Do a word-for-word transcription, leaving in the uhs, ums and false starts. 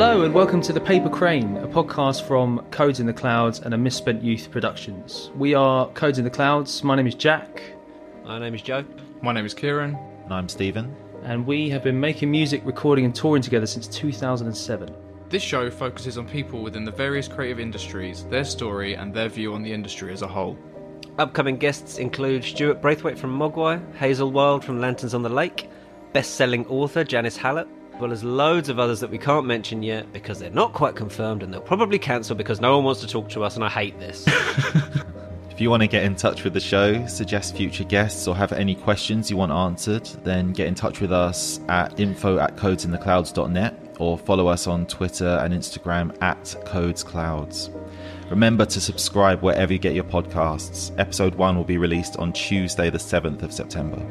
Hello and welcome to The Paper Crane, a podcast from Codes in the Clouds and a Misspent Youth Productions. We are Codes in the Clouds. My name is Jack. My name is Joe. My name is Kieran. And I'm Stephen. And we have been making music, recording and touring together since two thousand seven. This show focuses on people within the various creative industries, their story and their view on the industry as a whole. Upcoming guests include Stuart Braithwaite from Mogwai, Hazel Wild from Lanterns on the Lake, best-selling author Janice Hallett, as well as loads of others that we can't mention yet because they're not quite confirmed and they'll probably cancel because no one wants to talk to us, and I hate this. If you want to get in touch with the show, suggest future guests or have any questions you want answered, then get in touch with us at info at codesintheclouds.net or follow us on Twitter and Instagram at codesclouds. Remember to subscribe wherever you get your podcasts. Episode one will be released on Tuesday the seventh of September.